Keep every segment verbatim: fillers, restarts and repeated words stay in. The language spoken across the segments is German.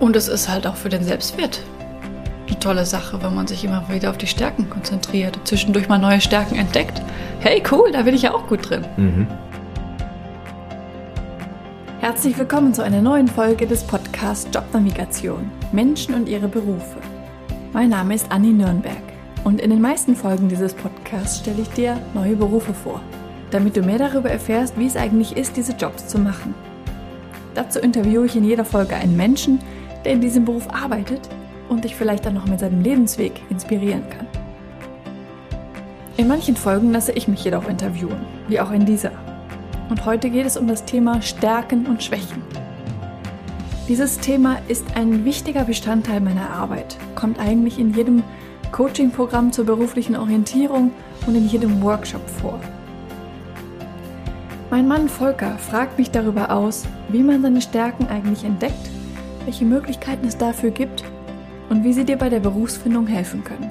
Und es ist halt auch für den Selbstwert eine tolle Sache, wenn man sich immer wieder auf die Stärken konzentriert, zwischendurch mal neue Stärken entdeckt. Hey, cool, da bin ich ja auch gut drin. Mhm. Herzlich willkommen zu einer neuen Folge des Podcasts Jobnavigation – Menschen und ihre Berufe. Mein Name ist Anni Nürnberg und in den meisten Folgen dieses Podcasts stelle ich dir neue Berufe vor, damit du mehr darüber erfährst, wie es eigentlich ist, diese Jobs zu machen. Dazu interviewe ich in jeder Folge einen Menschen, der in diesem Beruf arbeitet und dich vielleicht dann noch mit seinem Lebensweg inspirieren kann. In manchen Folgen lasse ich mich jedoch interviewen, wie auch in dieser. Und heute geht es um das Thema Stärken und Schwächen. Dieses Thema ist ein wichtiger Bestandteil meiner Arbeit, kommt eigentlich in jedem Coaching-Programm zur beruflichen Orientierung und in jedem Workshop vor. Mein Mann Volker fragt mich darüber aus, wie man seine Stärken eigentlich entdeckt, welche Möglichkeiten es dafür gibt und wie sie dir bei der Berufsfindung helfen können.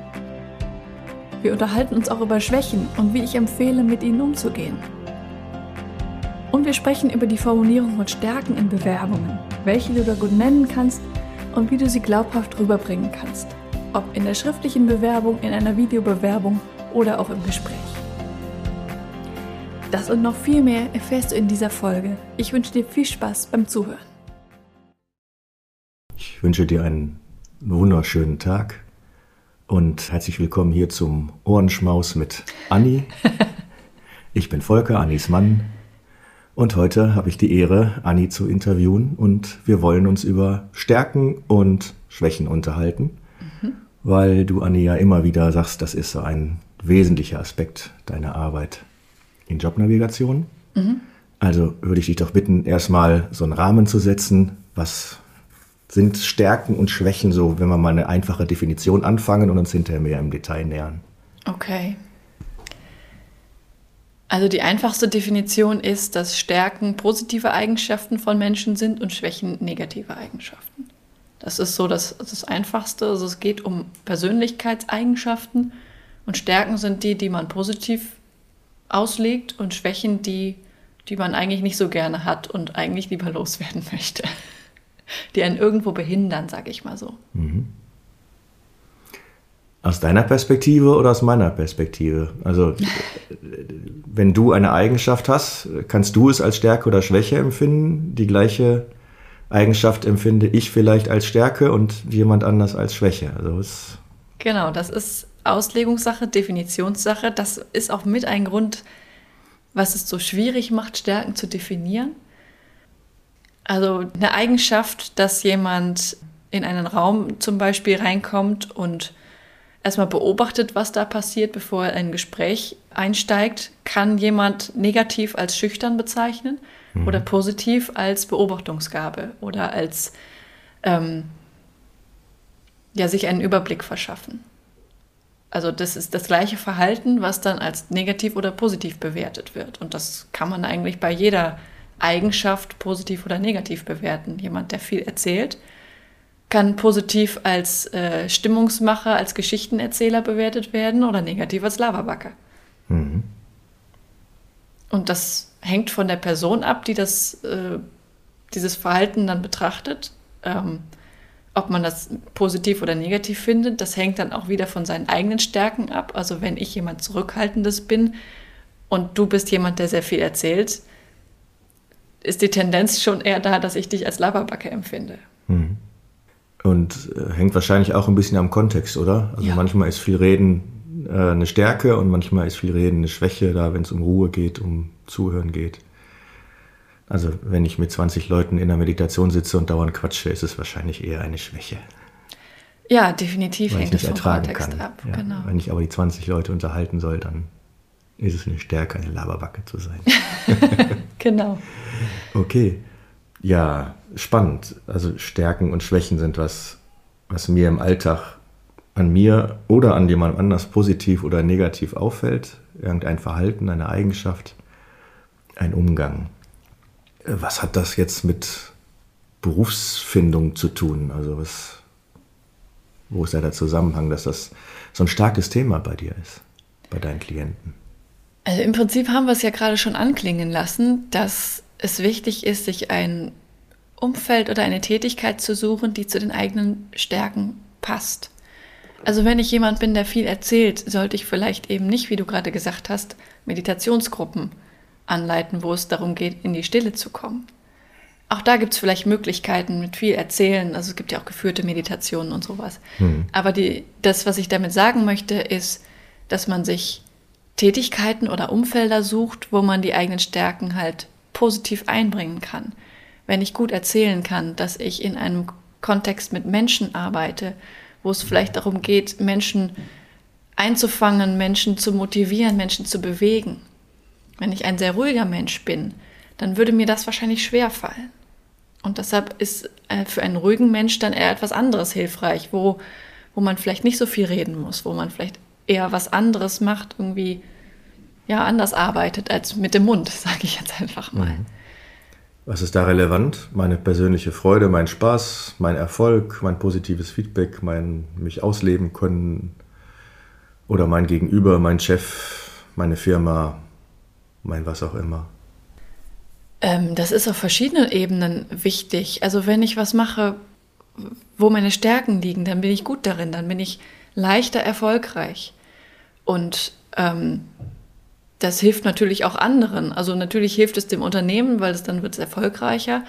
Wir unterhalten uns auch über Schwächen und wie ich empfehle, mit ihnen umzugehen. Und wir sprechen über die Formulierung von Stärken in Bewerbungen, welche du da gut nennen kannst und wie du sie glaubhaft rüberbringen kannst, ob in der schriftlichen Bewerbung, in einer Videobewerbung oder auch im Gespräch. Das und noch viel mehr erfährst du in dieser Folge. Ich wünsche dir viel Spaß beim Zuhören. Ich wünsche dir einen wunderschönen Tag und herzlich willkommen hier zum Ohrenschmaus mit Anni. Ich bin Volker, Annis Mann, und heute habe ich die Ehre, Anni zu interviewen und wir wollen uns über Stärken und Schwächen unterhalten, mhm. weil du, Anni, ja immer wieder sagst, das ist so ein wesentlicher Aspekt deiner Arbeit in Jobnavigation. Mhm. Also würde ich dich doch bitten, erstmal so einen Rahmen zu setzen. Was sind Stärken und Schwächen, so wenn wir mal eine einfache Definition anfangen und uns hinterher mehr im Detail nähern? Okay. Also die einfachste Definition ist, dass Stärken positive Eigenschaften von Menschen sind und Schwächen negative Eigenschaften. Das ist so das, das Einfachste. Also es geht um Persönlichkeitseigenschaften und Stärken sind die, die man positiv auslegt und Schwächen, die, die man eigentlich nicht so gerne hat und eigentlich lieber loswerden möchte. Die einen irgendwo behindern, sage ich mal so. Mhm. Aus deiner Perspektive oder aus meiner Perspektive? Also wenn du eine Eigenschaft hast, kannst du es als Stärke oder Schwäche empfinden? Die gleiche Eigenschaft empfinde ich vielleicht als Stärke und jemand anders als Schwäche. Also es genau, das ist Auslegungssache, Definitionssache. Das ist auch mit ein Grund, was es so schwierig macht, Stärken zu definieren. Also eine Eigenschaft, dass jemand in einen Raum zum Beispiel reinkommt und erstmal beobachtet, was da passiert, bevor er in ein Gespräch einsteigt, kann jemand negativ als schüchtern bezeichnen mhm. oder positiv als Beobachtungsgabe oder als ähm, ja, sich einen Überblick verschaffen. Also das ist das gleiche Verhalten, was dann als negativ oder positiv bewertet wird. Und das kann man eigentlich bei jeder Eigenschaft positiv oder negativ bewerten. Jemand, der viel erzählt, kann positiv als äh, Stimmungsmacher, als Geschichtenerzähler bewertet werden oder negativ als Laberbacke. Mhm. Und das hängt von der Person ab, die das, äh, dieses Verhalten dann betrachtet. Ähm, Ob man das positiv oder negativ findet, das hängt dann auch wieder von seinen eigenen Stärken ab. Also wenn ich jemand Zurückhaltendes bin und du bist jemand, der sehr viel erzählt, ist die Tendenz schon eher da, dass ich dich als Laberbacke empfinde. Und äh, hängt wahrscheinlich auch ein bisschen am Kontext, oder? Also ja. Manchmal ist viel Reden äh, eine Stärke und manchmal ist viel Reden eine Schwäche, da wenn es um Ruhe geht, um Zuhören geht. Also wenn ich mit zwanzig Leuten in der Meditation sitze und dauernd quatsche, ist es wahrscheinlich eher eine Schwäche. Ja, definitiv hängt es vom Kontext ab. Ja, genau. Wenn ich aber die zwanzig Leute unterhalten soll, dann ist es eine Stärke, eine Laberbacke zu sein. Genau. Okay. Ja, spannend. Also Stärken und Schwächen sind was, was mir im Alltag an mir oder an jemand anders positiv oder negativ auffällt. Irgendein Verhalten, eine Eigenschaft, ein Umgang. Was hat das jetzt mit Berufsfindung zu tun? Also was, wo ist da der Zusammenhang, dass das so ein starkes Thema bei dir ist, bei deinen Klienten? Also im Prinzip haben wir es ja gerade schon anklingen lassen, dass es wichtig ist, sich ein Umfeld oder eine Tätigkeit zu suchen, die zu den eigenen Stärken passt. Also wenn ich jemand bin, der viel erzählt, sollte ich vielleicht eben nicht, wie du gerade gesagt hast, Meditationsgruppen anleiten, wo es darum geht, in die Stille zu kommen. Auch da gibt es vielleicht Möglichkeiten mit viel Erzählen. Also es gibt ja auch geführte Meditationen und sowas. Hm. Aber die, das, was ich damit sagen möchte, ist, dass man sich Tätigkeiten oder Umfelder sucht, wo man die eigenen Stärken halt positiv einbringen kann. Wenn ich gut erzählen kann, dass ich in einem Kontext mit Menschen arbeite, wo es vielleicht darum geht, Menschen einzufangen, Menschen zu motivieren, Menschen zu bewegen. Wenn ich ein sehr ruhiger Mensch bin, dann würde mir das wahrscheinlich schwerfallen. Und deshalb ist für einen ruhigen Mensch dann eher etwas anderes hilfreich, wo, wo man vielleicht nicht so viel reden muss, wo man vielleicht eher was anderes macht, irgendwie ja anders arbeitet als mit dem Mund, sage ich jetzt einfach mal. Mhm. Was ist da relevant? Meine persönliche Freude, mein Spaß, mein Erfolg, mein positives Feedback, mein mich ausleben können oder mein Gegenüber, mein Chef, meine Firma, mein was auch immer. Ähm, das ist auf verschiedenen Ebenen wichtig. Also wenn ich was mache, wo meine Stärken liegen, dann bin ich gut darin, dann bin ich leichter erfolgreich. Und ähm, das hilft natürlich auch anderen. Also natürlich hilft es dem Unternehmen, weil es dann wird es erfolgreicher.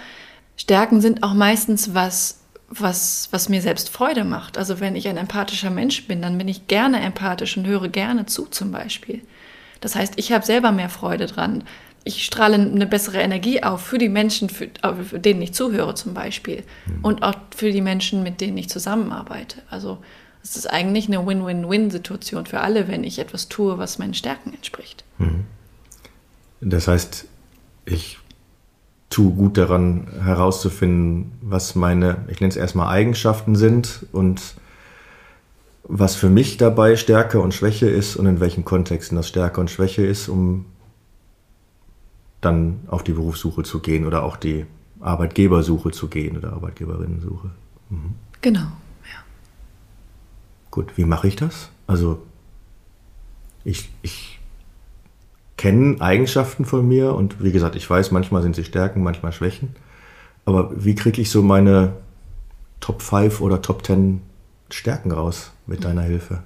Stärken sind auch meistens was, was, was mir selbst Freude macht. Also wenn ich ein empathischer Mensch bin, dann bin ich gerne empathisch und höre gerne zu zum Beispiel. Das heißt, ich habe selber mehr Freude dran. Ich strahle eine bessere Energie auf für die Menschen, für, für denen ich zuhöre zum Beispiel. Und auch für die Menschen, mit denen ich zusammenarbeite. Also es ist eigentlich eine Win-Win-Win-Situation für alle, wenn ich etwas tue, was meinen Stärken entspricht. Das heißt, ich tue gut daran, herauszufinden, was meine, ich nenne es erstmal Eigenschaften sind und was für mich dabei Stärke und Schwäche ist und in welchen Kontexten das Stärke und Schwäche ist, um dann auf die Berufssuche zu gehen oder auch die Arbeitgebersuche zu gehen oder Arbeitgeberinnensuche. Mhm. Genau. Gut, wie mache ich das? Also ich, ich kenne Eigenschaften von mir und wie gesagt, ich weiß, manchmal sind sie Stärken, manchmal Schwächen. Aber wie kriege ich so meine Top fünf oder Top zehn Stärken raus mit deiner Hilfe?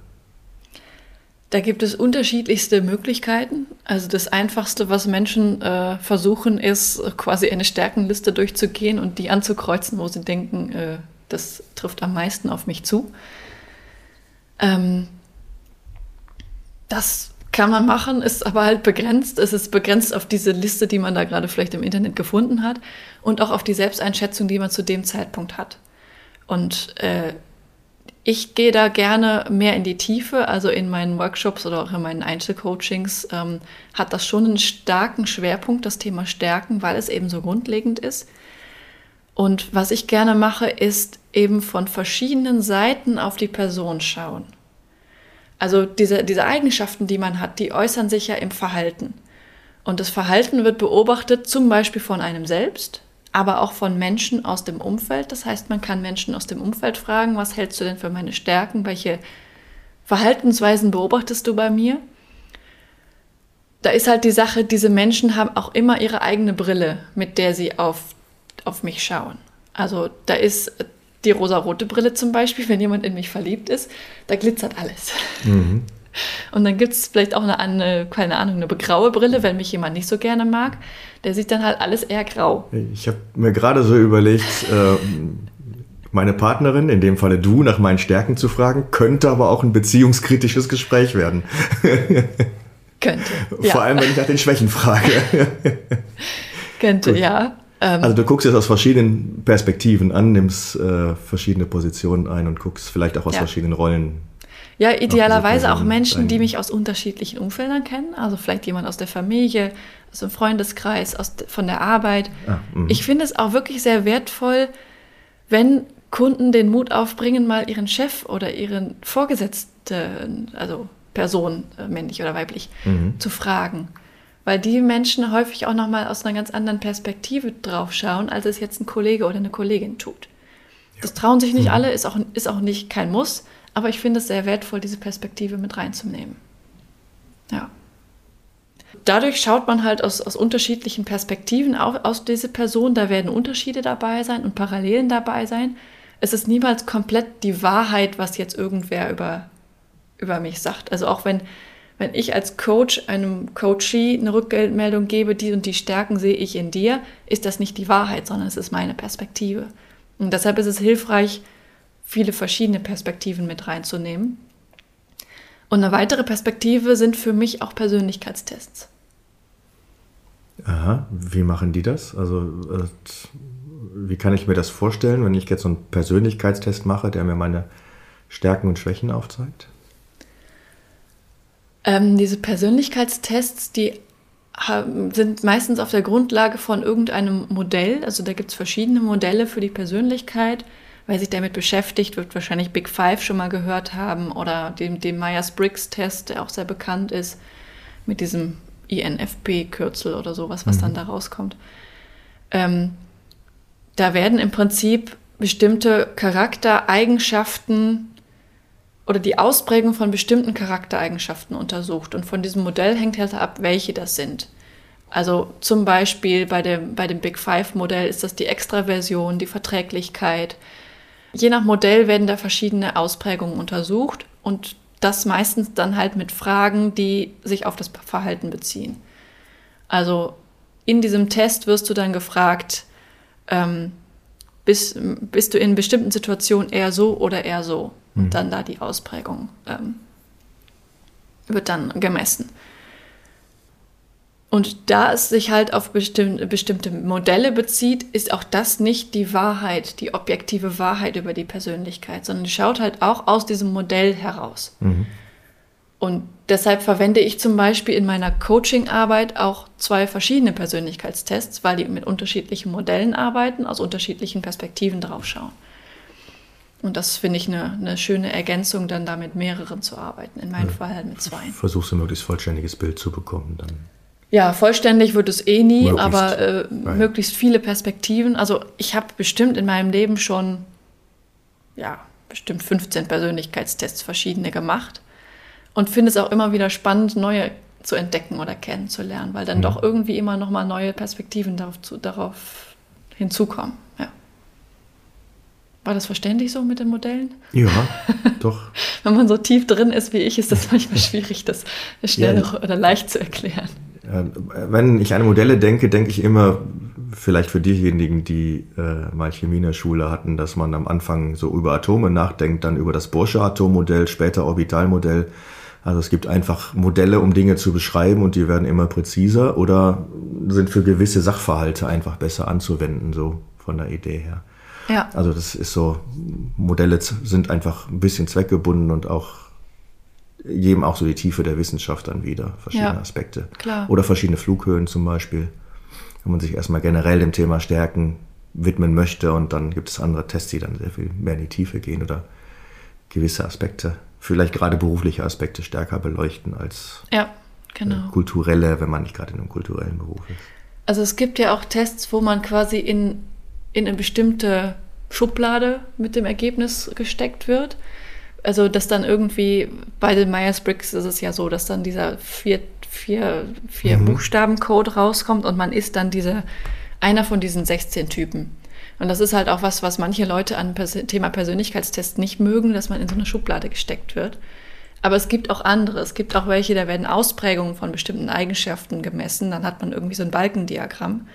Da gibt es unterschiedlichste Möglichkeiten. Also das Einfachste, was Menschen äh, versuchen, ist quasi eine Stärkenliste durchzugehen und die anzukreuzen, wo sie denken, äh, das trifft am meisten auf mich zu. Das kann man machen, ist aber halt begrenzt. Es ist begrenzt auf diese Liste, die man da gerade vielleicht im Internet gefunden hat und auch auf die Selbsteinschätzung, die man zu dem Zeitpunkt hat. Und äh, ich gehe da gerne mehr in die Tiefe, also in meinen Workshops oder auch in meinen Einzelcoachings ähm, hat das schon einen starken Schwerpunkt, das Thema Stärken, weil es eben so grundlegend ist. Und was ich gerne mache, ist eben von verschiedenen Seiten auf die Person schauen. Also diese, diese Eigenschaften, die man hat, die äußern sich ja im Verhalten. Und das Verhalten wird beobachtet, zum Beispiel von einem selbst, aber auch von Menschen aus dem Umfeld. Das heißt, man kann Menschen aus dem Umfeld fragen, was hältst du denn für meine Stärken? Welche Verhaltensweisen beobachtest du bei mir? Da ist halt die Sache, diese Menschen haben auch immer ihre eigene Brille, mit der sie auf auf mich schauen. Also da ist die rosarote Brille zum Beispiel, wenn jemand in mich verliebt ist, da glitzert alles. Mhm. Und dann gibt es vielleicht auch eine, eine, keine Ahnung, eine graue Brille, wenn mich jemand nicht so gerne mag, der sieht dann halt alles eher grau. Ich habe mir gerade so überlegt, äh, meine Partnerin, in dem Falle du, nach meinen Stärken zu fragen, könnte aber auch ein beziehungskritisches Gespräch werden. Könnte, ja. Vor allem, wenn ich nach den Schwächen frage. Könnte, gut. Ja. Also du guckst es aus verschiedenen Perspektiven an, nimmst äh, verschiedene Positionen ein und guckst vielleicht auch aus ja. verschiedenen Rollen. Ja, idealerweise auch Menschen, ein. die mich aus unterschiedlichen Umfeldern kennen. Also vielleicht jemand aus der Familie, aus dem Freundeskreis, aus, von der Arbeit. Ah, ich finde es auch wirklich sehr wertvoll, wenn Kunden den Mut aufbringen, mal ihren Chef oder ihren Vorgesetzten, also Person, männlich oder weiblich, mhm. zu fragen. Weil die Menschen häufig auch nochmal aus einer ganz anderen Perspektive drauf schauen, als es jetzt ein Kollege oder eine Kollegin tut. Ja. Das trauen sich nicht mhm. alle, ist auch, ist auch nicht kein Muss, aber ich finde es sehr wertvoll, diese Perspektive mit reinzunehmen. Ja. dadurch schaut man halt aus, aus unterschiedlichen Perspektiven auch aus diese Person. Da werden Unterschiede dabei sein und Parallelen dabei sein. Es ist niemals komplett die Wahrheit, was jetzt irgendwer über, über mich sagt. Also auch wenn, wenn ich als Coach einem Coachee eine Rückmeldung gebe, die und die Stärken sehe ich in dir, ist das nicht die Wahrheit, sondern es ist meine Perspektive. Und deshalb ist es hilfreich, viele verschiedene Perspektiven mit reinzunehmen. Und eine weitere Perspektive sind für mich auch Persönlichkeitstests. Aha, wie machen die das? Also äh, wie kann ich mir das vorstellen, wenn ich jetzt so einen Persönlichkeitstest mache, der mir meine Stärken und Schwächen aufzeigt? Ähm, diese Persönlichkeitstests, die haben, sind meistens auf der Grundlage von irgendeinem Modell. Also da gibt es verschiedene Modelle für die Persönlichkeit. Wer sich damit beschäftigt, wird wahrscheinlich Big Five schon mal gehört haben oder den, den Myers-Briggs-Test, der auch sehr bekannt ist, mit diesem I N F P-Kürzel oder sowas, was mhm. dann da rauskommt. Ähm, da werden im Prinzip bestimmte Charaktereigenschaften oder die Ausprägung von bestimmten Charaktereigenschaften untersucht. Und von diesem Modell hängt halt ab, welche das sind. Also zum Beispiel bei dem, bei dem Big Five-Modell ist das die Extraversion, die Verträglichkeit. Je nach Modell werden da verschiedene Ausprägungen untersucht und das meistens dann halt mit Fragen, die sich auf das Verhalten beziehen. Also in diesem Test wirst du dann gefragt, ähm, bist, bist du in bestimmten Situationen eher so oder eher so? Mhm. Und dann da die Ausprägung ähm, wird dann gemessen. Und da es sich halt auf bestimm- bestimmte Modelle bezieht, ist auch das nicht die Wahrheit, die objektive Wahrheit über die Persönlichkeit, sondern die schaut halt auch aus diesem Modell heraus. Mhm. Und deshalb verwende ich zum Beispiel in meiner Coaching-Arbeit auch zwei verschiedene Persönlichkeitstests, weil die mit unterschiedlichen Modellen arbeiten, aus unterschiedlichen Perspektiven drauf schauen. Und das finde ich eine, eine schöne Ergänzung, dann da mit mehreren zu arbeiten, in meinem also, Fall halt mit zwei. Versuchst du möglichst vollständiges Bild zu bekommen dann. Ja, vollständig wird es eh nie, möglichst. aber äh, möglichst viele Perspektiven. Also ich habe bestimmt in meinem Leben schon, ja, bestimmt fünfzehn Persönlichkeitstests verschiedene gemacht und finde es auch immer wieder spannend, neue zu entdecken oder kennenzulernen, weil dann mhm. doch irgendwie immer noch mal neue Perspektiven darauf, zu, darauf hinzukommen. Ja. War das verständlich so mit den Modellen? Ja, doch. Wenn man so tief drin ist wie ich, ist das manchmal schwierig, das schnell ja. oder leicht zu erklären. Wenn ich an Modelle denke, denke ich immer, vielleicht für diejenigen, die äh, mal Chemie in der Schule hatten, dass man am Anfang so über Atome nachdenkt, dann über das Borsche-Atommodell, später Orbitalmodell. Also es gibt einfach Modelle, um Dinge zu beschreiben und die werden immer präziser oder sind für gewisse Sachverhalte einfach besser anzuwenden, so von der Idee her. Ja. Also das ist so, Modelle sind einfach ein bisschen zweckgebunden und auch geben auch so die Tiefe der Wissenschaft dann wieder, verschiedene ja, Aspekte. Klar. Oder verschiedene Flughöhen zum Beispiel, wenn man sich erstmal generell dem Thema Stärken widmen möchte und dann gibt es andere Tests, die dann sehr viel mehr in die Tiefe gehen oder gewisse Aspekte, vielleicht gerade berufliche Aspekte stärker beleuchten als ja, genau. kulturelle, wenn man nicht gerade in einem kulturellen Beruf ist. Also es gibt ja auch Tests, wo man quasi in, in eine bestimmte Schublade mit dem Ergebnis gesteckt wird. Also, dass dann irgendwie bei den Myers-Briggs ist es ja so, dass dann dieser vier, vier, vier mhm. Buchstaben-Code rauskommt und man ist dann diese, einer von diesen sechzehn Typen. Und das ist halt auch was, was manche Leute an Pers- Thema Persönlichkeitstest nicht mögen, dass man in so eine Schublade gesteckt wird. Aber es gibt auch andere. Es gibt auch welche, da werden Ausprägungen von bestimmten Eigenschaften gemessen. Dann hat man irgendwie so ein Balkendiagramm.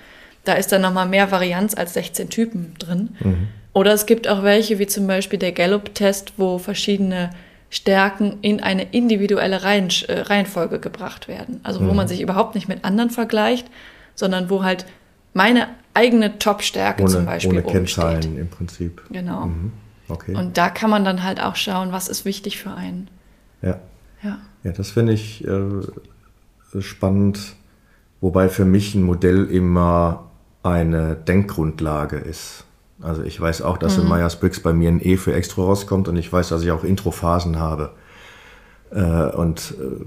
Da ist dann nochmal mehr Varianz als sechzehn Typen drin. Mhm. Oder es gibt auch welche, wie zum Beispiel der Gallup-Test, wo verschiedene Stärken in eine individuelle Reihen, äh, Reihenfolge gebracht werden. Also wo mhm. man sich überhaupt nicht mit anderen vergleicht, sondern wo halt meine eigene Top-Stärke ohne, zum Beispiel ohne oben steht. Ohne Kennzahlen im Prinzip. Genau. Mhm. Okay. Und da kann man dann halt auch schauen, was ist wichtig für einen. Ja, ja. ja das finde ich äh, spannend. Wobei für mich ein Modell immer eine Denkgrundlage ist. Also ich weiß auch, dass mhm. in Myers-Briggs bei mir ein E für extra rauskommt und ich weiß, dass ich auch Introphasen habe. Äh, und äh,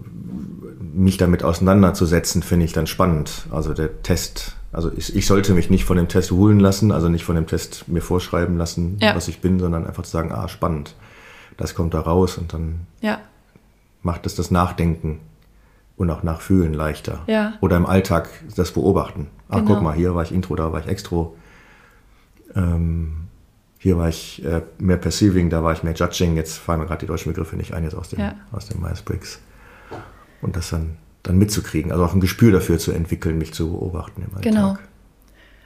mich damit auseinanderzusetzen, finde ich dann spannend. Also der Test, also ich, ich sollte mich nicht von dem Test holen lassen, also nicht von dem Test mir vorschreiben lassen, ja. was ich bin, sondern einfach zu sagen, ah, spannend. Das kommt da raus und dann ja. macht es das Nachdenken und auch nach Fühlen leichter. Ja. Oder im Alltag das Beobachten. Ach, genau. Guck mal, hier war ich Intro, da war ich Extro. Ähm, hier war ich äh, mehr Perceiving, da war ich mehr Judging. Jetzt fallen mir gerade die deutschen Begriffe nicht ein, jetzt aus dem, ja. aus dem Myers-Briggs. Und das dann, dann mitzukriegen. Also auch ein Gespür dafür zu entwickeln, mich zu beobachten im Alltag. Genau.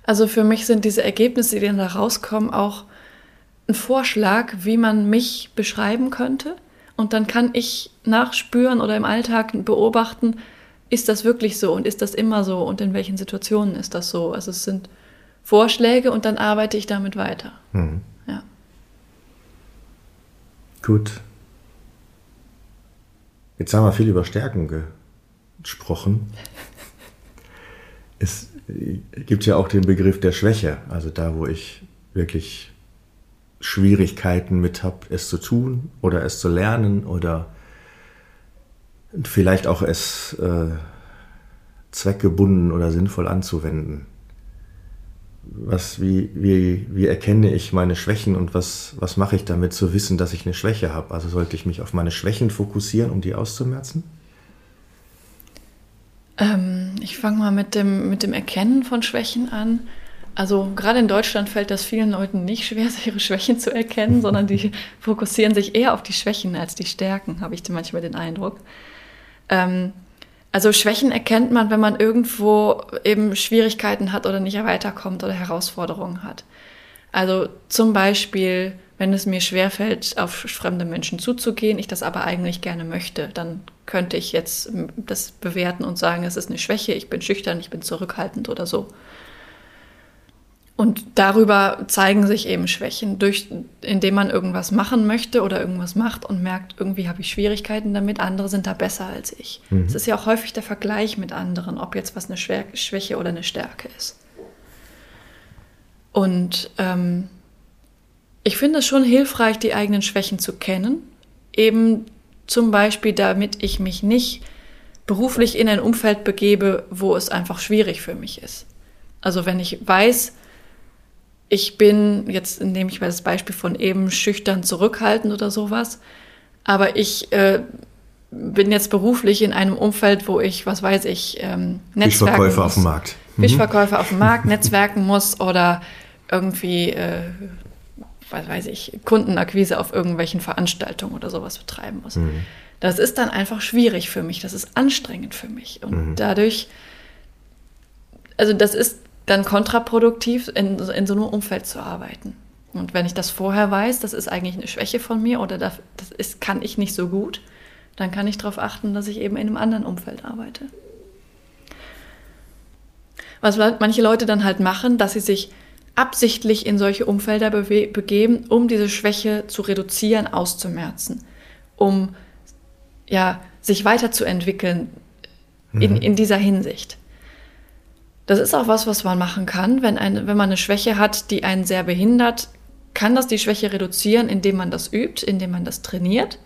Also für mich sind diese Ergebnisse, die dann da rauskommen, auch ein Vorschlag, wie man mich beschreiben könnte. Und dann kann ich nachspüren oder im Alltag beobachten, ist das wirklich so und ist das immer so und in welchen Situationen ist das so. Also es sind Vorschläge und dann arbeite ich damit weiter. Mhm. Ja. Gut. Jetzt haben wir viel über Stärken gesprochen. Es gibt ja auch den Begriff der Schwäche, also da, wo ich wirklich Schwierigkeiten mit habe, es zu tun oder es zu lernen oder vielleicht auch es äh, zweckgebunden oder sinnvoll anzuwenden. Was, wie, wie, wie erkenne ich meine Schwächen und was, was mache ich damit, zu wissen, dass ich eine Schwäche habe? Also sollte ich mich auf meine Schwächen fokussieren, um die auszumerzen? Ähm, ich fange mal mit dem, mit dem Erkennen von Schwächen an. Also gerade in Deutschland fällt das vielen Leuten nicht schwer, ihre Schwächen zu erkennen, sondern die fokussieren sich eher auf die Schwächen als die Stärken, habe ich manchmal den Eindruck. Ähm, also Schwächen erkennt man, wenn man irgendwo eben Schwierigkeiten hat oder nicht weiterkommt oder Herausforderungen hat. Also zum Beispiel, wenn es mir schwerfällt, auf fremde Menschen zuzugehen, ich das aber eigentlich gerne möchte, dann könnte ich jetzt das bewerten und sagen, es ist eine Schwäche, ich bin schüchtern, ich bin zurückhaltend oder so. Und darüber zeigen sich eben Schwächen, durch, indem man irgendwas machen möchte oder irgendwas macht und merkt, irgendwie habe ich Schwierigkeiten damit, andere sind da besser als ich. Mhm. Es ist ja auch häufig der Vergleich mit anderen, ob jetzt was eine Schwäche oder eine Stärke ist. Und ähm, ich finde es schon hilfreich, die eigenen Schwächen zu kennen, eben zum Beispiel, damit ich mich nicht beruflich in ein Umfeld begebe, wo es einfach schwierig für mich ist. Also wenn ich weiß, ich bin, jetzt nehme ich mal das Beispiel von eben schüchtern, zurückhaltend oder sowas, aber ich äh, bin jetzt beruflich in einem Umfeld, wo ich, was weiß ich, ähm, netzwerken Fischverkäufer muss, auf dem Markt. Mhm. Fischverkäufer auf dem Markt, netzwerken muss oder irgendwie, äh, was weiß ich, Kundenakquise auf irgendwelchen Veranstaltungen oder sowas betreiben muss. Mhm. Das ist dann einfach schwierig für mich, das ist anstrengend für mich und mhm. dadurch, also das ist dann kontraproduktiv, in, in so einem Umfeld zu arbeiten. Und wenn ich das vorher weiß, das ist eigentlich eine Schwäche von mir oder das ist, kann ich nicht so gut, dann kann ich darauf achten, dass ich eben in einem anderen Umfeld arbeite. Was manche Leute dann halt machen, dass sie sich absichtlich in solche Umfelder bewe- begeben, um diese Schwäche zu reduzieren, auszumerzen, um ja, sich weiterzuentwickeln in, in dieser Hinsicht. Das ist auch was, was man machen kann. Wenn, ein, wenn man eine Schwäche hat, die einen sehr behindert, kann das die Schwäche reduzieren, indem man das übt, indem man das trainiert.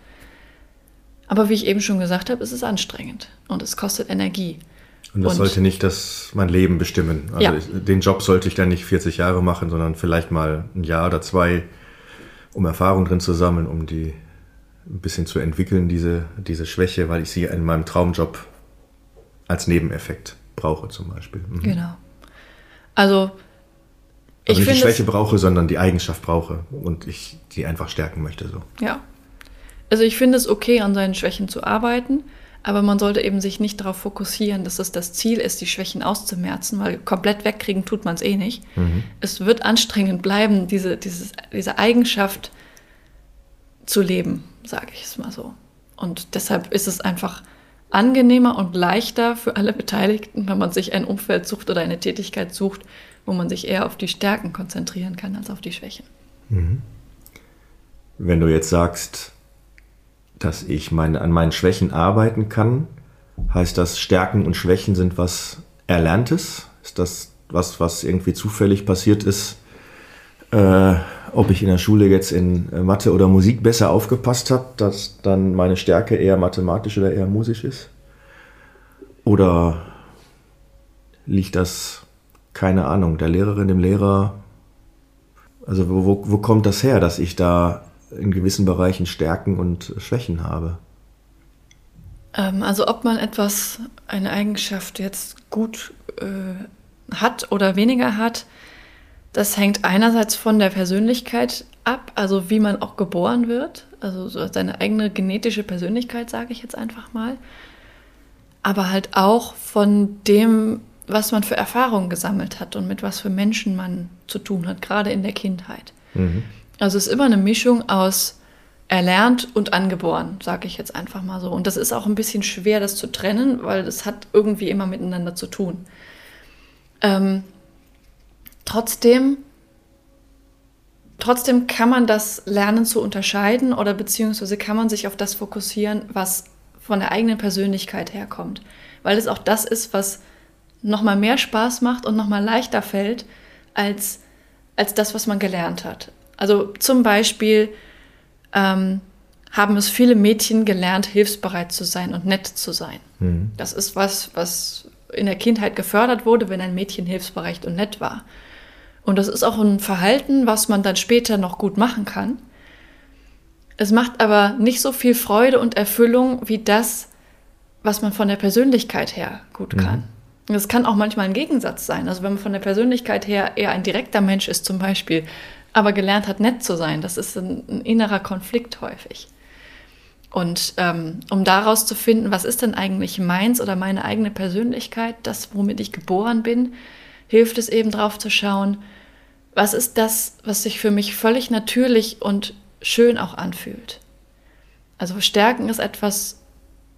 Aber wie ich eben schon gesagt habe, ist es anstrengend und es kostet Energie. Und das und, sollte nicht das mein Leben bestimmen. Also ja. ich, den Job sollte ich dann nicht vierzig Jahre machen, sondern vielleicht mal ein Jahr oder zwei, um Erfahrung drin zu sammeln, um die ein bisschen zu entwickeln, diese, diese Schwäche, weil ich sie in meinem Traumjob als Nebeneffekt brauche zum Beispiel. Mhm. Genau. Also ich also nicht finde, die Schwäche brauche, sondern die Eigenschaft brauche und ich die einfach stärken möchte. So. Ja. Also ich finde es okay, an seinen Schwächen zu arbeiten, aber man sollte eben sich nicht darauf fokussieren, dass es das Ziel ist, die Schwächen auszumerzen, weil komplett wegkriegen tut man es eh nicht. Mhm. Es wird anstrengend bleiben, diese, dieses, diese Eigenschaft zu leben, sage ich es mal so. Und deshalb ist es einfach angenehmer und leichter für alle Beteiligten, wenn man sich ein Umfeld sucht oder eine Tätigkeit sucht, wo man sich eher auf die Stärken konzentrieren kann als auf die Schwächen. Wenn du jetzt sagst, dass ich meine, an meinen Schwächen arbeiten kann, heißt das, Stärken und Schwächen sind was Erlerntes? Ist das was, was irgendwie zufällig passiert ist? Äh, ob ich in der Schule jetzt in Mathe oder Musik besser aufgepasst habe, dass dann meine Stärke eher mathematisch oder eher musisch ist? Oder liegt das, keine Ahnung, der Lehrerin, dem Lehrer? Also wo, wo, wo kommt das her, dass ich da in gewissen Bereichen Stärken und Schwächen habe? Also ob man etwas, eine Eigenschaft jetzt gut äh, hat oder weniger hat, das hängt einerseits von der Persönlichkeit ab, also wie man auch geboren wird, also so seine eigene genetische Persönlichkeit, sage ich jetzt einfach mal, aber halt auch von dem, was man für Erfahrungen gesammelt hat und mit was für Menschen man zu tun hat, gerade in der Kindheit. Mhm. Also es ist immer eine Mischung aus erlernt und angeboren, sage ich jetzt einfach mal so. Und das ist auch ein bisschen schwer, das zu trennen, weil das hat irgendwie immer miteinander zu tun. Ähm, trotzdem, trotzdem kann man das lernen zu unterscheiden oder beziehungsweise kann man sich auf das fokussieren, was von der eigenen Persönlichkeit herkommt. Weil es auch das ist, was nochmal mehr Spaß macht und nochmal leichter fällt als, als das, was man gelernt hat. Also zum Beispiel Ähm, haben es viele Mädchen gelernt, hilfsbereit zu sein und nett zu sein. Mhm. Das ist was, was in der Kindheit gefördert wurde, wenn ein Mädchen hilfsbereit und nett war. Und das ist auch ein Verhalten, was man dann später noch gut machen kann. Es macht aber nicht so viel Freude und Erfüllung wie das, was man von der Persönlichkeit her gut mhm. kann. Das kann auch manchmal ein Gegensatz sein. Also wenn man von der Persönlichkeit her eher ein direkter Mensch ist zum Beispiel, aber gelernt hat, nett zu sein. Das ist ein, ein innerer Konflikt häufig. Und ähm, um daraus zu finden, was ist denn eigentlich meins oder meine eigene Persönlichkeit, das, womit ich geboren bin, hilft es eben drauf zu schauen, was ist das, was sich für mich völlig natürlich und schön auch anfühlt. Also Stärken ist etwas,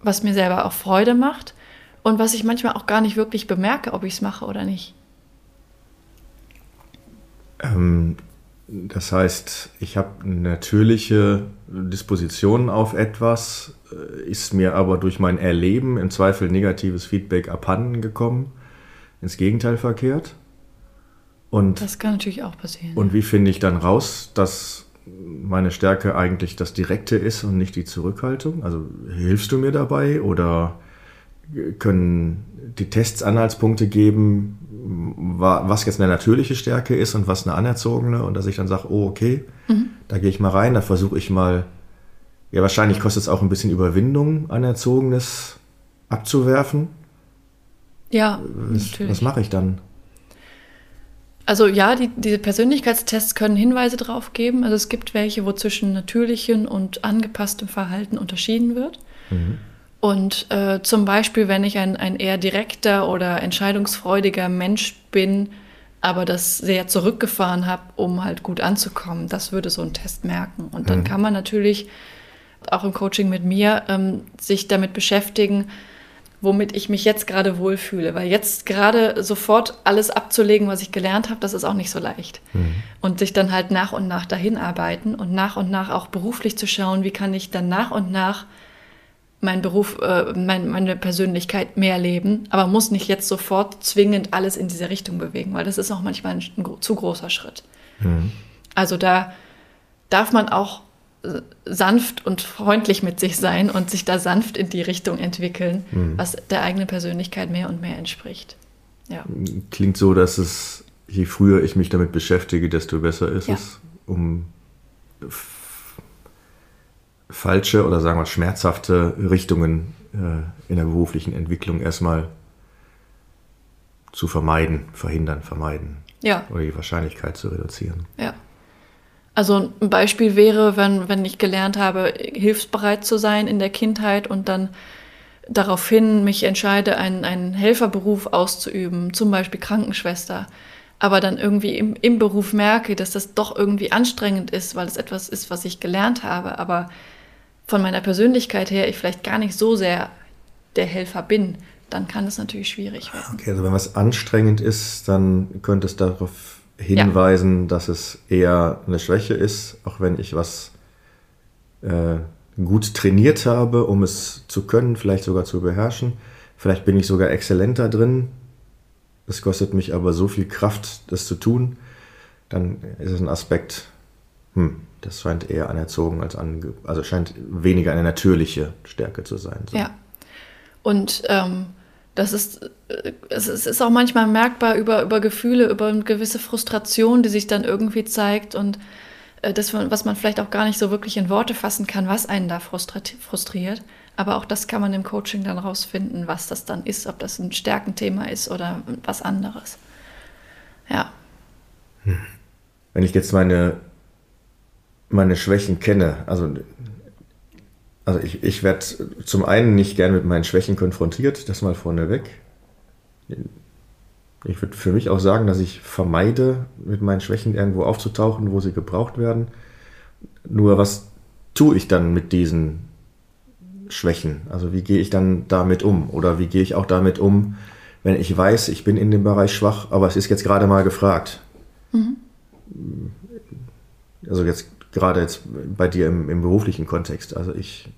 was mir selber auch Freude macht und was ich manchmal auch gar nicht wirklich bemerke, ob ich es mache oder nicht. Ähm. Das heißt, ich habe natürliche Dispositionen auf etwas, ist mir aber durch mein Erleben im Zweifel negatives Feedback abhanden gekommen, ins Gegenteil verkehrt. Und das kann natürlich auch passieren. Und wie finde ich dann raus, dass meine Stärke eigentlich das Direkte ist und nicht die Zurückhaltung? Also hilfst du mir dabei oder können die Tests Anhaltspunkte geben, was jetzt eine natürliche Stärke ist und was eine anerzogene, und dass ich dann sage, oh okay, mhm. da gehe ich mal rein, da versuche ich mal, ja wahrscheinlich kostet es auch ein bisschen Überwindung, Anerzogenes abzuwerfen. Ja, was, natürlich. Was mache ich dann? Also ja, die, diese Persönlichkeitstests können Hinweise drauf geben, also es gibt welche, wo zwischen natürlichem und angepasstem Verhalten unterschieden wird. Mhm. Und äh, zum Beispiel, wenn ich ein, ein eher direkter oder entscheidungsfreudiger Mensch bin, aber das sehr zurückgefahren habe, um halt gut anzukommen, das würde so ein Test merken. Und dann mhm. kann man natürlich auch im Coaching mit mir ähm, sich damit beschäftigen, womit ich mich jetzt gerade wohlfühle. Weil jetzt gerade sofort alles abzulegen, was ich gelernt habe, das ist auch nicht so leicht. Mhm. Und sich dann halt nach und nach dahin arbeiten und nach und nach auch beruflich zu schauen, wie kann ich dann nach und nach mein Beruf, äh, mein, meine Persönlichkeit mehr leben, aber muss nicht jetzt sofort zwingend alles in diese Richtung bewegen, weil das ist auch manchmal ein, ein zu großer Schritt. Mhm. Also da darf man auch äh, sanft und freundlich mit sich sein und sich da sanft in die Richtung entwickeln, mhm. was der eigenen Persönlichkeit mehr und mehr entspricht. Ja. Klingt so, dass es, je früher ich mich damit beschäftige, desto besser ist ja. es, um falsche oder sagen wir schmerzhafte Richtungen äh, in der beruflichen Entwicklung erstmal zu vermeiden, verhindern, vermeiden. Ja. Oder die Wahrscheinlichkeit zu reduzieren. Ja. Also ein Beispiel wäre, wenn, wenn ich gelernt habe, hilfsbereit zu sein in der Kindheit und dann daraufhin mich entscheide, einen, einen Helferberuf auszuüben, zum Beispiel Krankenschwester, aber dann irgendwie im, im Beruf merke, dass das doch irgendwie anstrengend ist, weil es etwas ist, was ich gelernt habe, aber von meiner Persönlichkeit her ich vielleicht gar nicht so sehr der Helfer bin, dann kann das natürlich schwierig werden. Okay, also wenn was anstrengend ist, dann könnte es darauf hinweisen, ja. dass es eher eine Schwäche ist, auch wenn ich was äh, gut trainiert habe, um es zu können, vielleicht sogar zu beherrschen. Vielleicht bin ich sogar exzellenter drin. Es kostet mich aber so viel Kraft, das zu tun, dann ist es ein Aspekt, hm, das scheint eher anerzogen als ange, also scheint weniger eine natürliche Stärke zu sein. So. Ja, und ähm, das ist, es ist auch manchmal merkbar über, über Gefühle, über eine gewisse Frustration, die sich dann irgendwie zeigt und äh, das, was man vielleicht auch gar nicht so wirklich in Worte fassen kann, was einen da frustrat- frustriert. Aber auch das kann man im Coaching dann rausfinden, was das dann ist, ob das ein Stärkenthema ist oder was anderes. Ja. Wenn ich jetzt meine, meine Schwächen kenne, also, also ich, ich werde zum einen nicht gern mit meinen Schwächen konfrontiert, das mal vorneweg. Ich würde für mich auch sagen, dass ich vermeide, mit meinen Schwächen irgendwo aufzutauchen, wo sie gebraucht werden. Nur was tue ich dann mit diesen Schwächen? Also wie gehe ich dann damit um? Oder wie gehe ich auch damit um, wenn ich weiß, ich bin in dem Bereich schwach, aber es ist jetzt gerade mal gefragt. Mhm. Also jetzt gerade jetzt bei dir im, im beruflichen Kontext. Also ich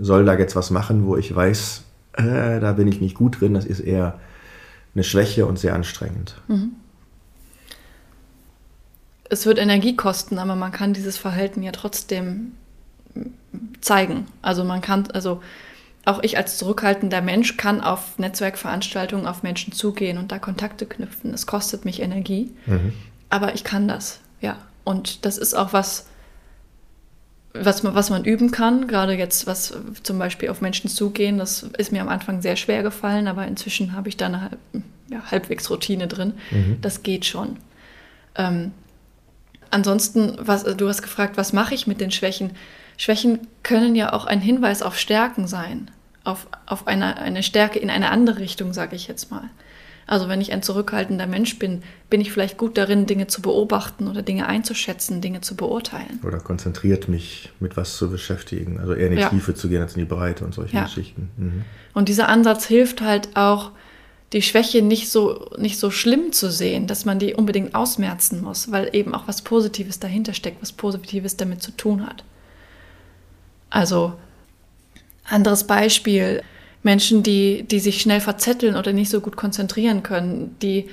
soll da jetzt was machen, wo ich weiß, äh, da bin ich nicht gut drin. Das ist eher eine Schwäche und sehr anstrengend. Mhm. Es wird Energie kosten, aber man kann dieses Verhalten ja trotzdem zeigen. Also man kann, also auch ich als zurückhaltender Mensch kann auf Netzwerkveranstaltungen auf Menschen zugehen und da Kontakte knüpfen. Es kostet mich Energie, mhm. aber ich kann das, ja. Und das ist auch was, was man, was man üben kann. Gerade jetzt, was zum Beispiel auf Menschen zugehen, das ist mir am Anfang sehr schwer gefallen, aber inzwischen habe ich da eine ja, halbwegs Routine drin. Mhm. Das geht schon. Ähm, Ansonsten, was, du hast gefragt, was mache ich mit den Schwächen? Schwächen können ja auch ein Hinweis auf Stärken sein, auf, auf eine, eine Stärke in eine andere Richtung, sage ich jetzt mal. Also wenn ich ein zurückhaltender Mensch bin, bin ich vielleicht gut darin, Dinge zu beobachten oder Dinge einzuschätzen, Dinge zu beurteilen. Oder konzentriert mich, mit was zu beschäftigen, also eher in die ja. Tiefe zu gehen als in die Breite und solche ja. Geschichten. Mhm. Und dieser Ansatz hilft halt auch, die Schwäche nicht so, nicht so schlimm zu sehen, dass man die unbedingt ausmerzen muss, weil eben auch was Positives dahinter steckt, was Positives damit zu tun hat. Also, anderes Beispiel, Menschen, die, die sich schnell verzetteln oder nicht so gut konzentrieren können, die,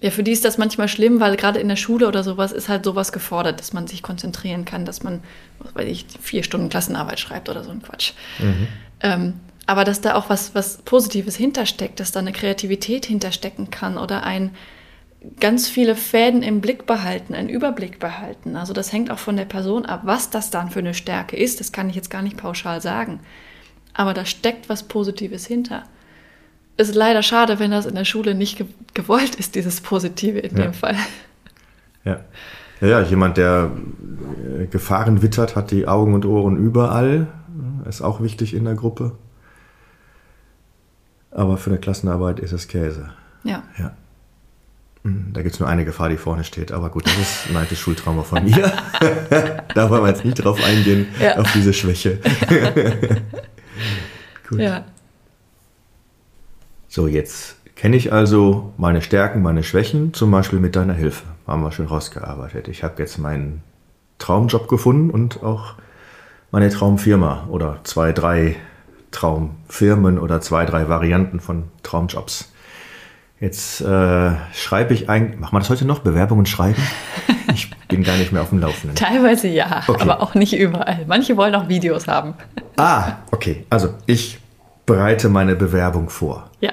ja, für die ist das manchmal schlimm, weil gerade in der Schule oder sowas ist halt sowas gefordert, dass man sich konzentrieren kann, dass man, was weiß ich, vier Stunden Klassenarbeit schreibt oder so ein Quatsch. Mhm. Ähm, Aber dass da auch was, was Positives hintersteckt, dass da eine Kreativität hinterstecken kann oder ein ganz viele Fäden im Blick behalten, einen Überblick behalten. Also das hängt auch von der Person ab, was das dann für eine Stärke ist. Das kann ich jetzt gar nicht pauschal sagen. Aber da steckt was Positives hinter. Es ist leider schade, wenn das in der Schule nicht ge- gewollt ist, dieses Positive in ja. dem Fall. Ja. ja, ja, jemand, der Gefahren wittert, hat die Augen und Ohren überall. Ist auch wichtig in der Gruppe. Aber für eine Klassenarbeit ist es Käse. Ja. ja. Da gibt es nur eine Gefahr, die vorne steht. Aber gut, das ist ein altes Schultrauma von mir. Da wollen wir jetzt nicht drauf eingehen, ja. auf diese Schwäche. Ja. Gut. Ja. So, jetzt kenne ich also meine Stärken, meine Schwächen, zum Beispiel mit deiner Hilfe. Haben wir schön rausgearbeitet. Ich habe jetzt meinen Traumjob gefunden und auch meine Traumfirma oder zwei, drei Traumfirmen oder zwei, drei Varianten von Traumjobs. Jetzt äh, schreibe ich eigentlich, macht man das heute noch, Bewerbungen schreiben? Ich bin gar nicht mehr auf dem Laufenden. Teilweise ja, okay. aber auch nicht überall. Manche wollen auch Videos haben. Ah, okay. Also ich bereite meine Bewerbung vor. Ja.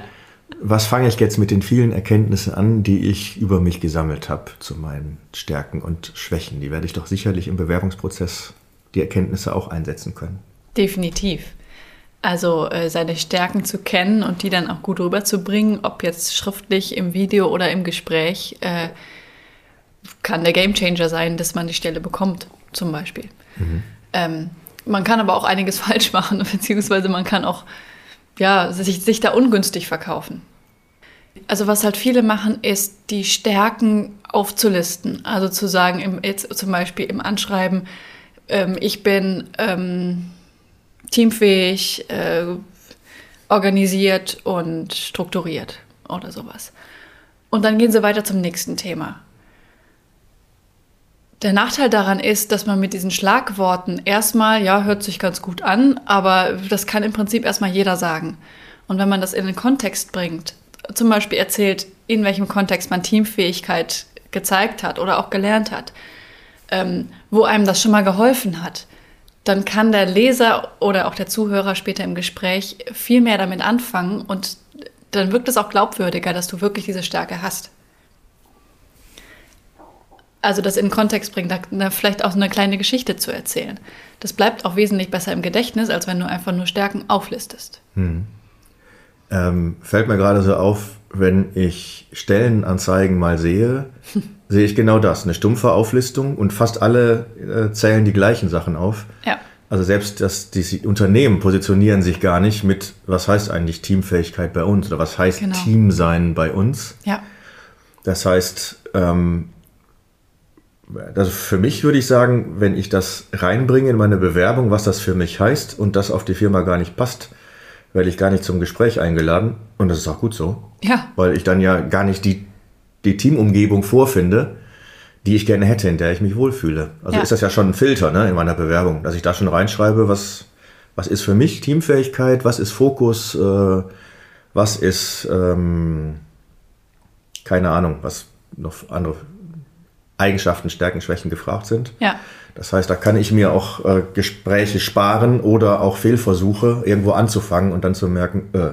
Was fange ich jetzt mit den vielen Erkenntnissen an, die ich über mich gesammelt habe zu meinen Stärken und Schwächen? Die werde ich doch sicherlich im Bewerbungsprozess die Erkenntnisse auch einsetzen können. Definitiv. Also äh, seine Stärken zu kennen und die dann auch gut rüberzubringen, ob jetzt schriftlich, im Video oder im Gespräch, äh, kann der Gamechanger sein, dass man die Stelle bekommt, zum Beispiel. Mhm. Ähm, man kann aber auch einiges falsch machen, beziehungsweise man kann auch ja, sich, sich da ungünstig verkaufen. Also was halt viele machen, ist, die Stärken aufzulisten. Also zu sagen, im, jetzt zum Beispiel im Anschreiben, ähm, ich bin... Ähm, teamfähig, äh, organisiert und strukturiert oder sowas. Und dann gehen sie weiter zum nächsten Thema. Der Nachteil daran ist, dass man mit diesen Schlagworten erstmal, ja, hört sich ganz gut an, aber das kann im Prinzip erstmal jeder sagen. Und wenn man das in den Kontext bringt, zum Beispiel erzählt, in welchem Kontext man Teamfähigkeit gezeigt hat oder auch gelernt hat, ähm, wo einem das schon mal geholfen hat, dann kann der Leser oder auch der Zuhörer später im Gespräch viel mehr damit anfangen und dann wirkt es auch glaubwürdiger, dass du wirklich diese Stärke hast. also das in Kontext bringen, da, da vielleicht auch eine kleine Geschichte zu erzählen. Das bleibt auch wesentlich besser im Gedächtnis, als wenn du einfach nur Stärken auflistest. Hm. Ähm, fällt mir gerade so auf, wenn ich Stellenanzeigen mal sehe, sehe ich genau das, eine stumpfe Auflistung und fast alle äh, zählen die gleichen Sachen auf. Ja. Also selbst das, die Unternehmen positionieren sich gar nicht mit, was heißt eigentlich Teamfähigkeit bei uns oder was heißt genau. Teamsein bei uns. Ja. Das heißt, ähm, also für mich würde ich sagen, wenn ich das reinbringe in meine Bewerbung, was das für mich heißt und das auf die Firma gar nicht passt, werde ich gar nicht zum Gespräch eingeladen. Und das ist auch gut so, ja. Weil ich dann ja gar nicht die, die Teamumgebung vorfinde, die ich gerne hätte, in der ich mich wohlfühle. Also ja. Ist das ja schon ein Filter, ne, in meiner Bewerbung, dass ich da schon reinschreibe, was, was ist für mich Teamfähigkeit, was ist Fokus, äh, was ist, ähm, keine Ahnung, was noch andere Eigenschaften, Stärken, Schwächen gefragt sind. Ja. Das heißt, da kann ich mir auch äh, Gespräche sparen oder auch Fehlversuche, irgendwo anzufangen und dann zu merken, äh,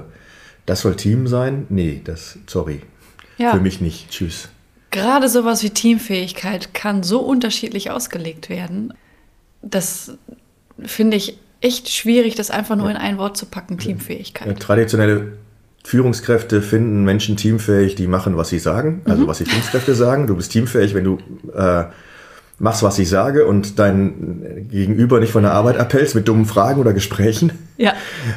das soll Team sein? Nee, das, sorry, ja. Für mich nicht. Tschüss. Gerade sowas wie Teamfähigkeit kann so unterschiedlich ausgelegt werden. Das finde ich echt schwierig, das einfach nur ja. in ein Wort zu packen, Teamfähigkeit. Ja, traditionelle Führungskräfte finden Menschen teamfähig, die machen, was sie sagen, also mhm. was die Führungskräfte sagen. Du bist teamfähig, wenn du äh, machst, was ich sage und dein Gegenüber nicht von der Arbeit abhältst mit dummen Fragen oder Gesprächen. Ja.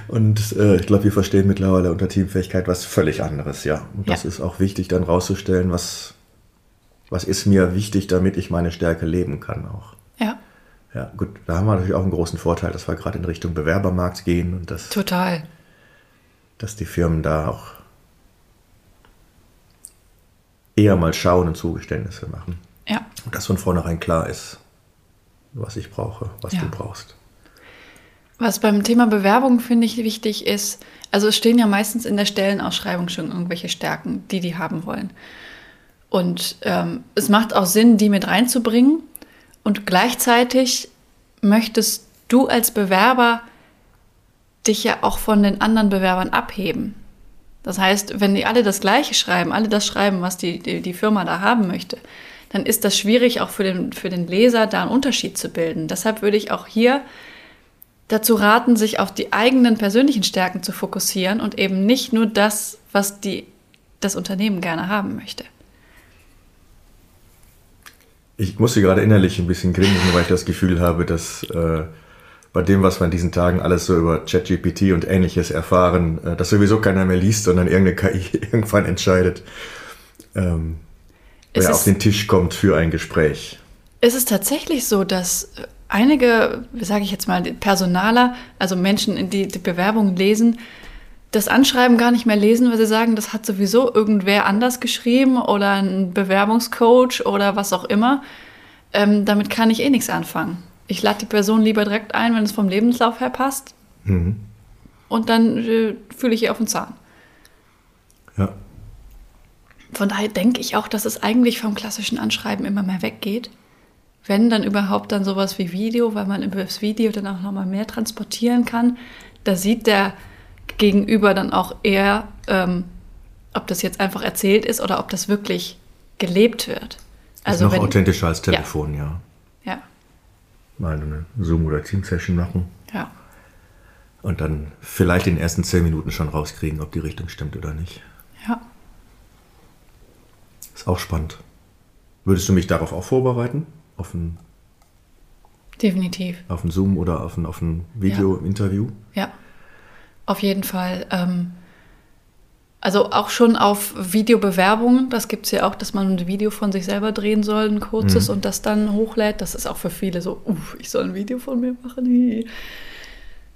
Und äh, ich glaube, wir verstehen mittlerweile unter Teamfähigkeit was völlig anderes, ja. Und das ja. ist auch wichtig, dann rauszustellen, was, was ist mir wichtig, damit ich meine Stärke leben kann auch. Ja. Ja, gut, da haben wir natürlich auch einen großen Vorteil, dass wir gerade in Richtung Bewerbermarkt gehen und das... Total. Dass die Firmen da auch eher mal schauen und Zugeständnisse machen. Ja. Und dass von vornherein klar ist, was ich brauche, was ja. du brauchst. Was beim Thema Bewerbung, finde ich, wichtig ist, also es stehen ja meistens in der Stellenausschreibung schon irgendwelche Stärken, die die haben wollen. Und ähm, es macht auch Sinn, die mit reinzubringen. Und gleichzeitig möchtest du als Bewerber dich ja auch von den anderen Bewerbern abheben. Das heißt, wenn die alle das Gleiche schreiben, alle das schreiben, was die, die, die Firma da haben möchte, dann ist das schwierig, auch für den, für den Leser da einen Unterschied zu bilden. Deshalb würde ich auch hier dazu raten, sich auf die eigenen persönlichen Stärken zu fokussieren und eben nicht nur das, was die, das Unternehmen gerne haben möchte. Ich musste gerade innerlich ein bisschen grinsen, weil ich das Gefühl habe, dass... Äh bei dem, was wir in diesen Tagen alles so über ChatGPT und Ähnliches erfahren, dass sowieso keiner mehr liest, sondern irgendeine K I irgendwann entscheidet, ähm, wer auf den Tisch kommt für ein Gespräch. Es ist tatsächlich so, dass einige, sage ich jetzt mal, Personaler, also Menschen, die die Bewerbungen lesen, das Anschreiben gar nicht mehr lesen, weil sie sagen, das hat sowieso irgendwer anders geschrieben oder ein Bewerbungscoach oder was auch immer. Ähm, damit kann ich eh nichts anfangen. Ich lade die Person lieber direkt ein, wenn es vom Lebenslauf her passt. Mhm. Und dann äh, fühle ich ihr auf den Zahn. Ja. Von daher denke ich auch, dass es eigentlich vom klassischen Anschreiben immer mehr weggeht. Wenn dann überhaupt dann sowas wie Video, weil man über das Video dann auch nochmal mehr transportieren kann. Da sieht der Gegenüber dann auch eher, ähm, ob das jetzt einfach erzählt ist oder ob das wirklich gelebt wird. Also ist noch wenn, authentischer als Telefon, ja. ja. Mal eine Zoom- oder Team-Session machen. Ja. Und dann vielleicht in den ersten zehn Minuten schon rauskriegen, ob die Richtung stimmt oder nicht. Ja. Ist auch spannend. Würdest du mich darauf auch vorbereiten? Auf ein, Definitiv. Auf ein Zoom oder auf ein, auf ein Video-Interview? Ja. ja, auf jeden Fall. Ähm, also auch schon auf Videobewerbungen. Das gibt es ja auch, dass man ein Video von sich selber drehen soll, ein kurzes, mhm. und das dann hochlädt. Das ist auch für viele so, uff, ich soll ein Video von mir machen.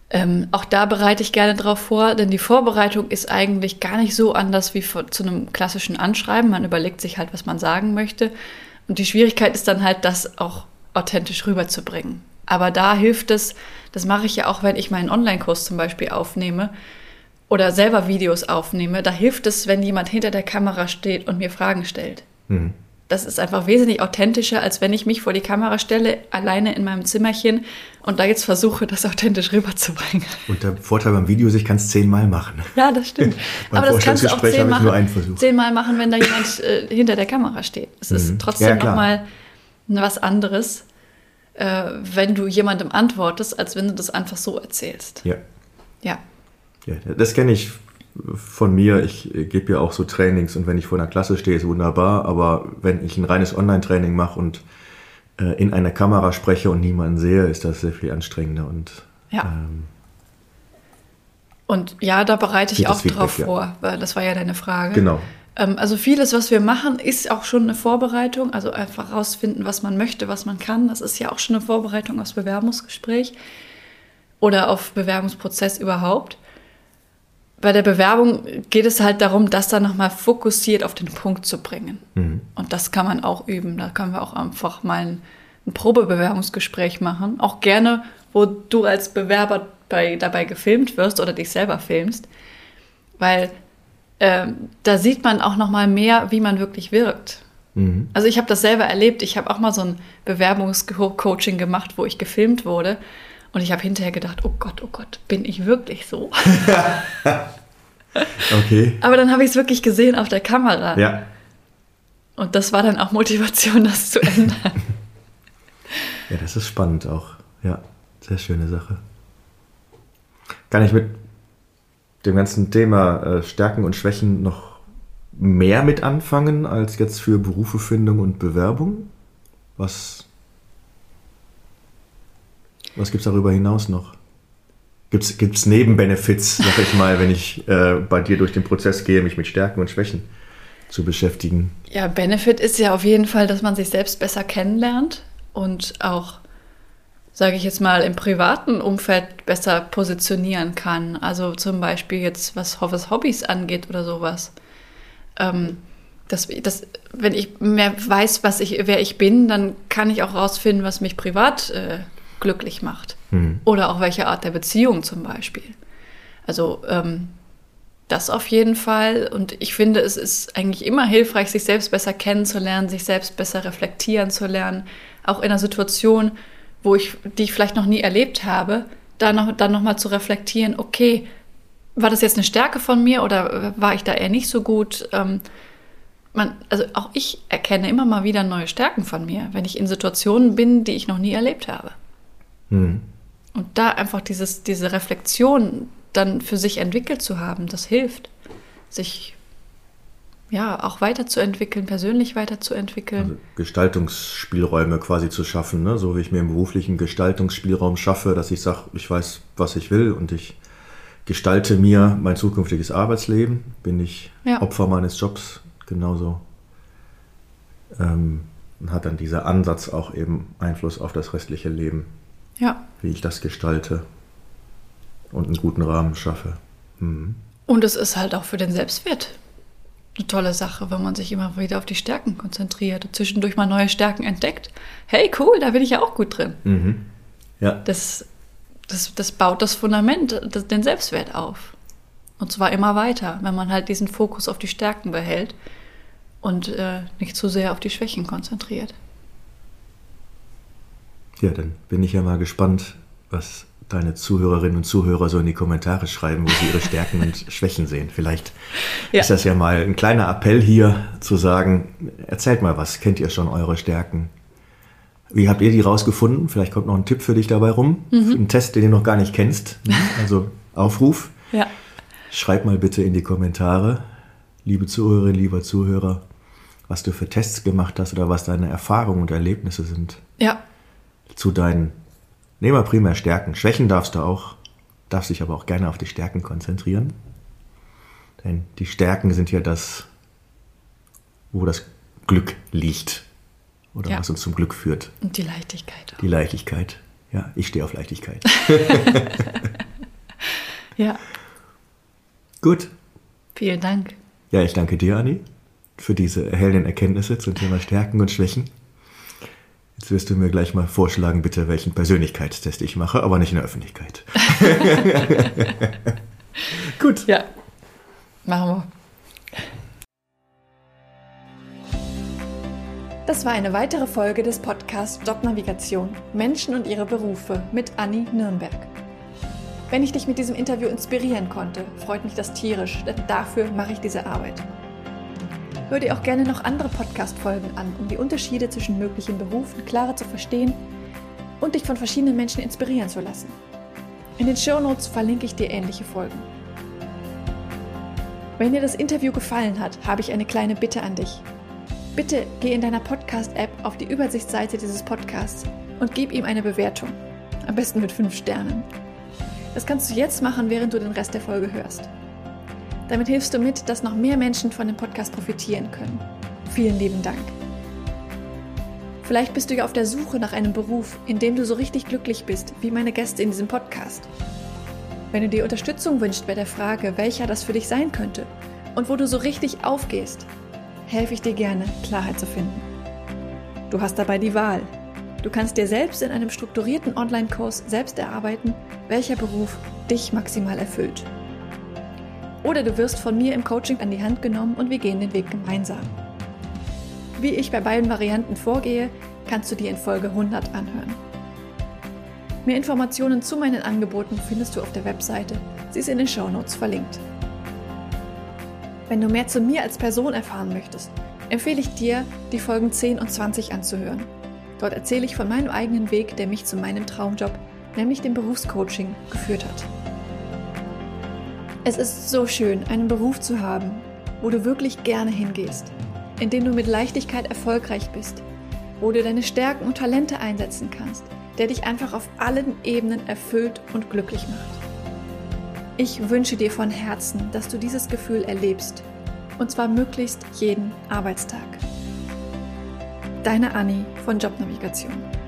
Ähm, auch da bereite ich gerne drauf vor, denn die Vorbereitung ist eigentlich gar nicht so anders wie vor, zu einem klassischen Anschreiben. Man überlegt sich halt, was man sagen möchte. Und die Schwierigkeit ist dann halt, das auch authentisch rüberzubringen. Aber da hilft es, das mache ich ja auch, wenn ich meinen Online-Kurs zum Beispiel aufnehme, oder selber Videos aufnehme, da hilft es, wenn jemand hinter der Kamera steht und mir Fragen stellt. Mhm. Das ist einfach wesentlich authentischer, als wenn ich mich vor die Kamera stelle, alleine in meinem Zimmerchen und da jetzt versuche, das authentisch rüberzubringen. Und der Vorteil beim Video ist, ich kann es zehnmal machen. Ja, das stimmt. Aber das kannst du auch zehnmal machen, zehnmal machen, wenn da jemand äh, hinter der Kamera steht. Es mhm. ist trotzdem ja, nochmal was anderes, äh, wenn du jemandem antwortest, als wenn du das einfach so erzählst. Ja. Ja. Ja, das kenne ich von mir. Ich gebe ja auch so Trainings und wenn ich vor einer Klasse stehe, ist wunderbar. Aber wenn ich ein reines Online-Training mache und äh, in einer Kamera spreche und niemanden sehe, ist das sehr viel anstrengender. Und, ja. Ähm, und ja, da bereite ich auch Feedback drauf ja. vor, weil das war ja deine Frage. Genau. Ähm, also vieles, was wir machen, ist auch schon eine Vorbereitung. Also einfach rausfinden, was man möchte, was man kann. Das ist ja auch schon eine Vorbereitung aufs Bewerbungsgespräch oder auf Bewerbungsprozess überhaupt. Bei der Bewerbung geht es halt darum, das dann nochmal fokussiert auf den Punkt zu bringen. Mhm. Und das kann man auch üben. Da können wir auch einfach mal ein, ein Probebewerbungsgespräch machen. Auch gerne, wo du als Bewerber bei, dabei gefilmt wirst oder dich selber filmst. Weil äh, da sieht man auch nochmal mehr, wie man wirklich wirkt. Mhm. Also ich habe das selber erlebt. Ich habe auch mal so ein Bewerbungscoaching gemacht, wo ich gefilmt wurde. Und ich habe hinterher gedacht, oh Gott, oh Gott, bin ich wirklich so? Okay. Aber dann habe ich es wirklich gesehen auf der Kamera. Ja. Und das war dann auch Motivation, das zu ändern. Ja, das ist spannend auch. Ja, sehr schöne Sache. Kann ich mit dem ganzen Thema äh, Stärken und Schwächen noch mehr mit anfangen, als jetzt für Berufefindung und Bewerbung? Was... Was gibt es darüber hinaus noch? Gibt es Nebenbenefits, sag ich mal, wenn ich äh, bei dir durch den Prozess gehe, mich mit Stärken und Schwächen zu beschäftigen? Ja, Benefit ist ja auf jeden Fall, dass man sich selbst besser kennenlernt und auch, sage ich jetzt mal, im privaten Umfeld besser positionieren kann. Also zum Beispiel jetzt, was Hobbys angeht oder sowas. Ähm, das, das, wenn ich mehr weiß, was ich, wer ich bin, dann kann ich auch rausfinden, was mich privat äh, glücklich macht. Hm. Oder auch welche Art der Beziehung zum Beispiel. Also ähm, das auf jeden Fall. Und ich finde, es ist eigentlich immer hilfreich, sich selbst besser kennenzulernen, sich selbst besser reflektieren zu lernen. Auch in einer Situation, wo ich, die ich vielleicht noch nie erlebt habe, da noch, dann nochmal zu reflektieren, okay, war das jetzt eine Stärke von mir oder war ich da eher nicht so gut? Ähm, man, also auch ich erkenne immer mal wieder neue Stärken von mir, wenn ich in Situationen bin, die ich noch nie erlebt habe. Und da einfach dieses, diese Reflexion dann für sich entwickelt zu haben, das hilft, sich ja auch weiterzuentwickeln, persönlich weiterzuentwickeln. Also Gestaltungsspielräume quasi zu schaffen, ne? So wie ich mir im beruflichen Gestaltungsspielraum schaffe, dass ich sage, ich weiß, was ich will und ich gestalte mir mein zukünftiges Arbeitsleben, bin ich ja. Opfer meines Jobs, genauso. Ähm, hat dann dieser Ansatz auch eben Einfluss auf das restliche Leben. Ja. Wie ich das gestalte und einen guten Rahmen schaffe. Mhm. Und es ist halt auch für den Selbstwert eine tolle Sache, wenn man sich immer wieder auf die Stärken konzentriert und zwischendurch mal neue Stärken entdeckt. Hey, cool, da bin ich ja auch gut drin. Mhm. Ja. Das, das, das baut das Fundament, das, den Selbstwert auf. Und zwar immer weiter, wenn man halt diesen Fokus auf die Stärken behält und äh, nicht zu sehr auf die Schwächen konzentriert. Ja, dann bin ich ja mal gespannt, was deine Zuhörerinnen und Zuhörer so in die Kommentare schreiben, wo sie ihre Stärken und Schwächen sehen. Vielleicht ja. ist das ja mal ein kleiner Appell hier, zu sagen, erzählt mal was, kennt ihr schon eure Stärken? Wie habt ihr die rausgefunden? Vielleicht kommt noch ein Tipp für dich dabei rum, mhm. ein Test, den du noch gar nicht kennst. Also Aufruf. Ja. Schreib mal bitte in die Kommentare, liebe Zuhörerin, lieber Zuhörer, was du für Tests gemacht hast oder was deine Erfahrungen und Erlebnisse sind. Ja. Zu deinen, nehmen wir primär Stärken. Schwächen darfst du auch, darfst dich aber auch gerne auf die Stärken konzentrieren. Denn die Stärken sind ja das, wo das Glück liegt. Oder ja. was uns zum Glück führt. Und die Leichtigkeit auch. Die Leichtigkeit. Ja, ich stehe auf Leichtigkeit. Ja. Gut. Vielen Dank. Ja, ich danke dir, Anni, für diese erhellenden Erkenntnisse zum Thema Stärken und Schwächen. Jetzt wirst du mir gleich mal vorschlagen, bitte, welchen Persönlichkeitstest ich mache, aber nicht in der Öffentlichkeit. Gut. Ja, machen wir. Das war eine weitere Folge des Podcasts Jobnavigation – Menschen und ihre Berufe mit Anni Nürnberg. Wenn ich dich mit diesem Interview inspirieren konnte, freut mich das tierisch, denn dafür mache ich diese Arbeit. Hör dir auch gerne noch andere Podcast-Folgen an, um die Unterschiede zwischen möglichen Berufen klarer zu verstehen und dich von verschiedenen Menschen inspirieren zu lassen. In den Shownotes verlinke ich dir ähnliche Folgen. Wenn dir das Interview gefallen hat, habe ich eine kleine Bitte an dich. Bitte geh in deiner Podcast-App auf die Übersichtsseite dieses Podcasts und gib ihm eine Bewertung, am besten mit fünf Sternen. Das kannst du jetzt machen, während du den Rest der Folge hörst. Damit hilfst du mit, dass noch mehr Menschen von dem Podcast profitieren können. Vielen lieben Dank. Vielleicht bist du ja auf der Suche nach einem Beruf, in dem du so richtig glücklich bist, wie meine Gäste in diesem Podcast. Wenn du dir Unterstützung wünschst bei der Frage, welcher das für dich sein könnte und wo du so richtig aufgehst, helfe ich dir gerne, Klarheit zu finden. Du hast dabei die Wahl. Du kannst dir selbst in einem strukturierten Online-Kurs selbst erarbeiten, welcher Beruf dich maximal erfüllt. Oder du wirst von mir im Coaching an die Hand genommen und wir gehen den Weg gemeinsam. Wie ich bei beiden Varianten vorgehe, kannst du dir in Folge hundert anhören. Mehr Informationen zu meinen Angeboten findest du auf der Webseite. Sie ist in den Shownotes verlinkt. Wenn du mehr zu mir als Person erfahren möchtest, empfehle ich dir, die Folgen zehn und zwanzig anzuhören. Dort erzähle ich von meinem eigenen Weg, der mich zu meinem Traumjob, nämlich dem Berufscoaching, geführt hat. Es ist so schön, einen Beruf zu haben, wo du wirklich gerne hingehst, in dem du mit Leichtigkeit erfolgreich bist, wo du deine Stärken und Talente einsetzen kannst, der dich einfach auf allen Ebenen erfüllt und glücklich macht. Ich wünsche dir von Herzen, dass du dieses Gefühl erlebst, und zwar möglichst jeden Arbeitstag. Deine Anni von Jobnavigation.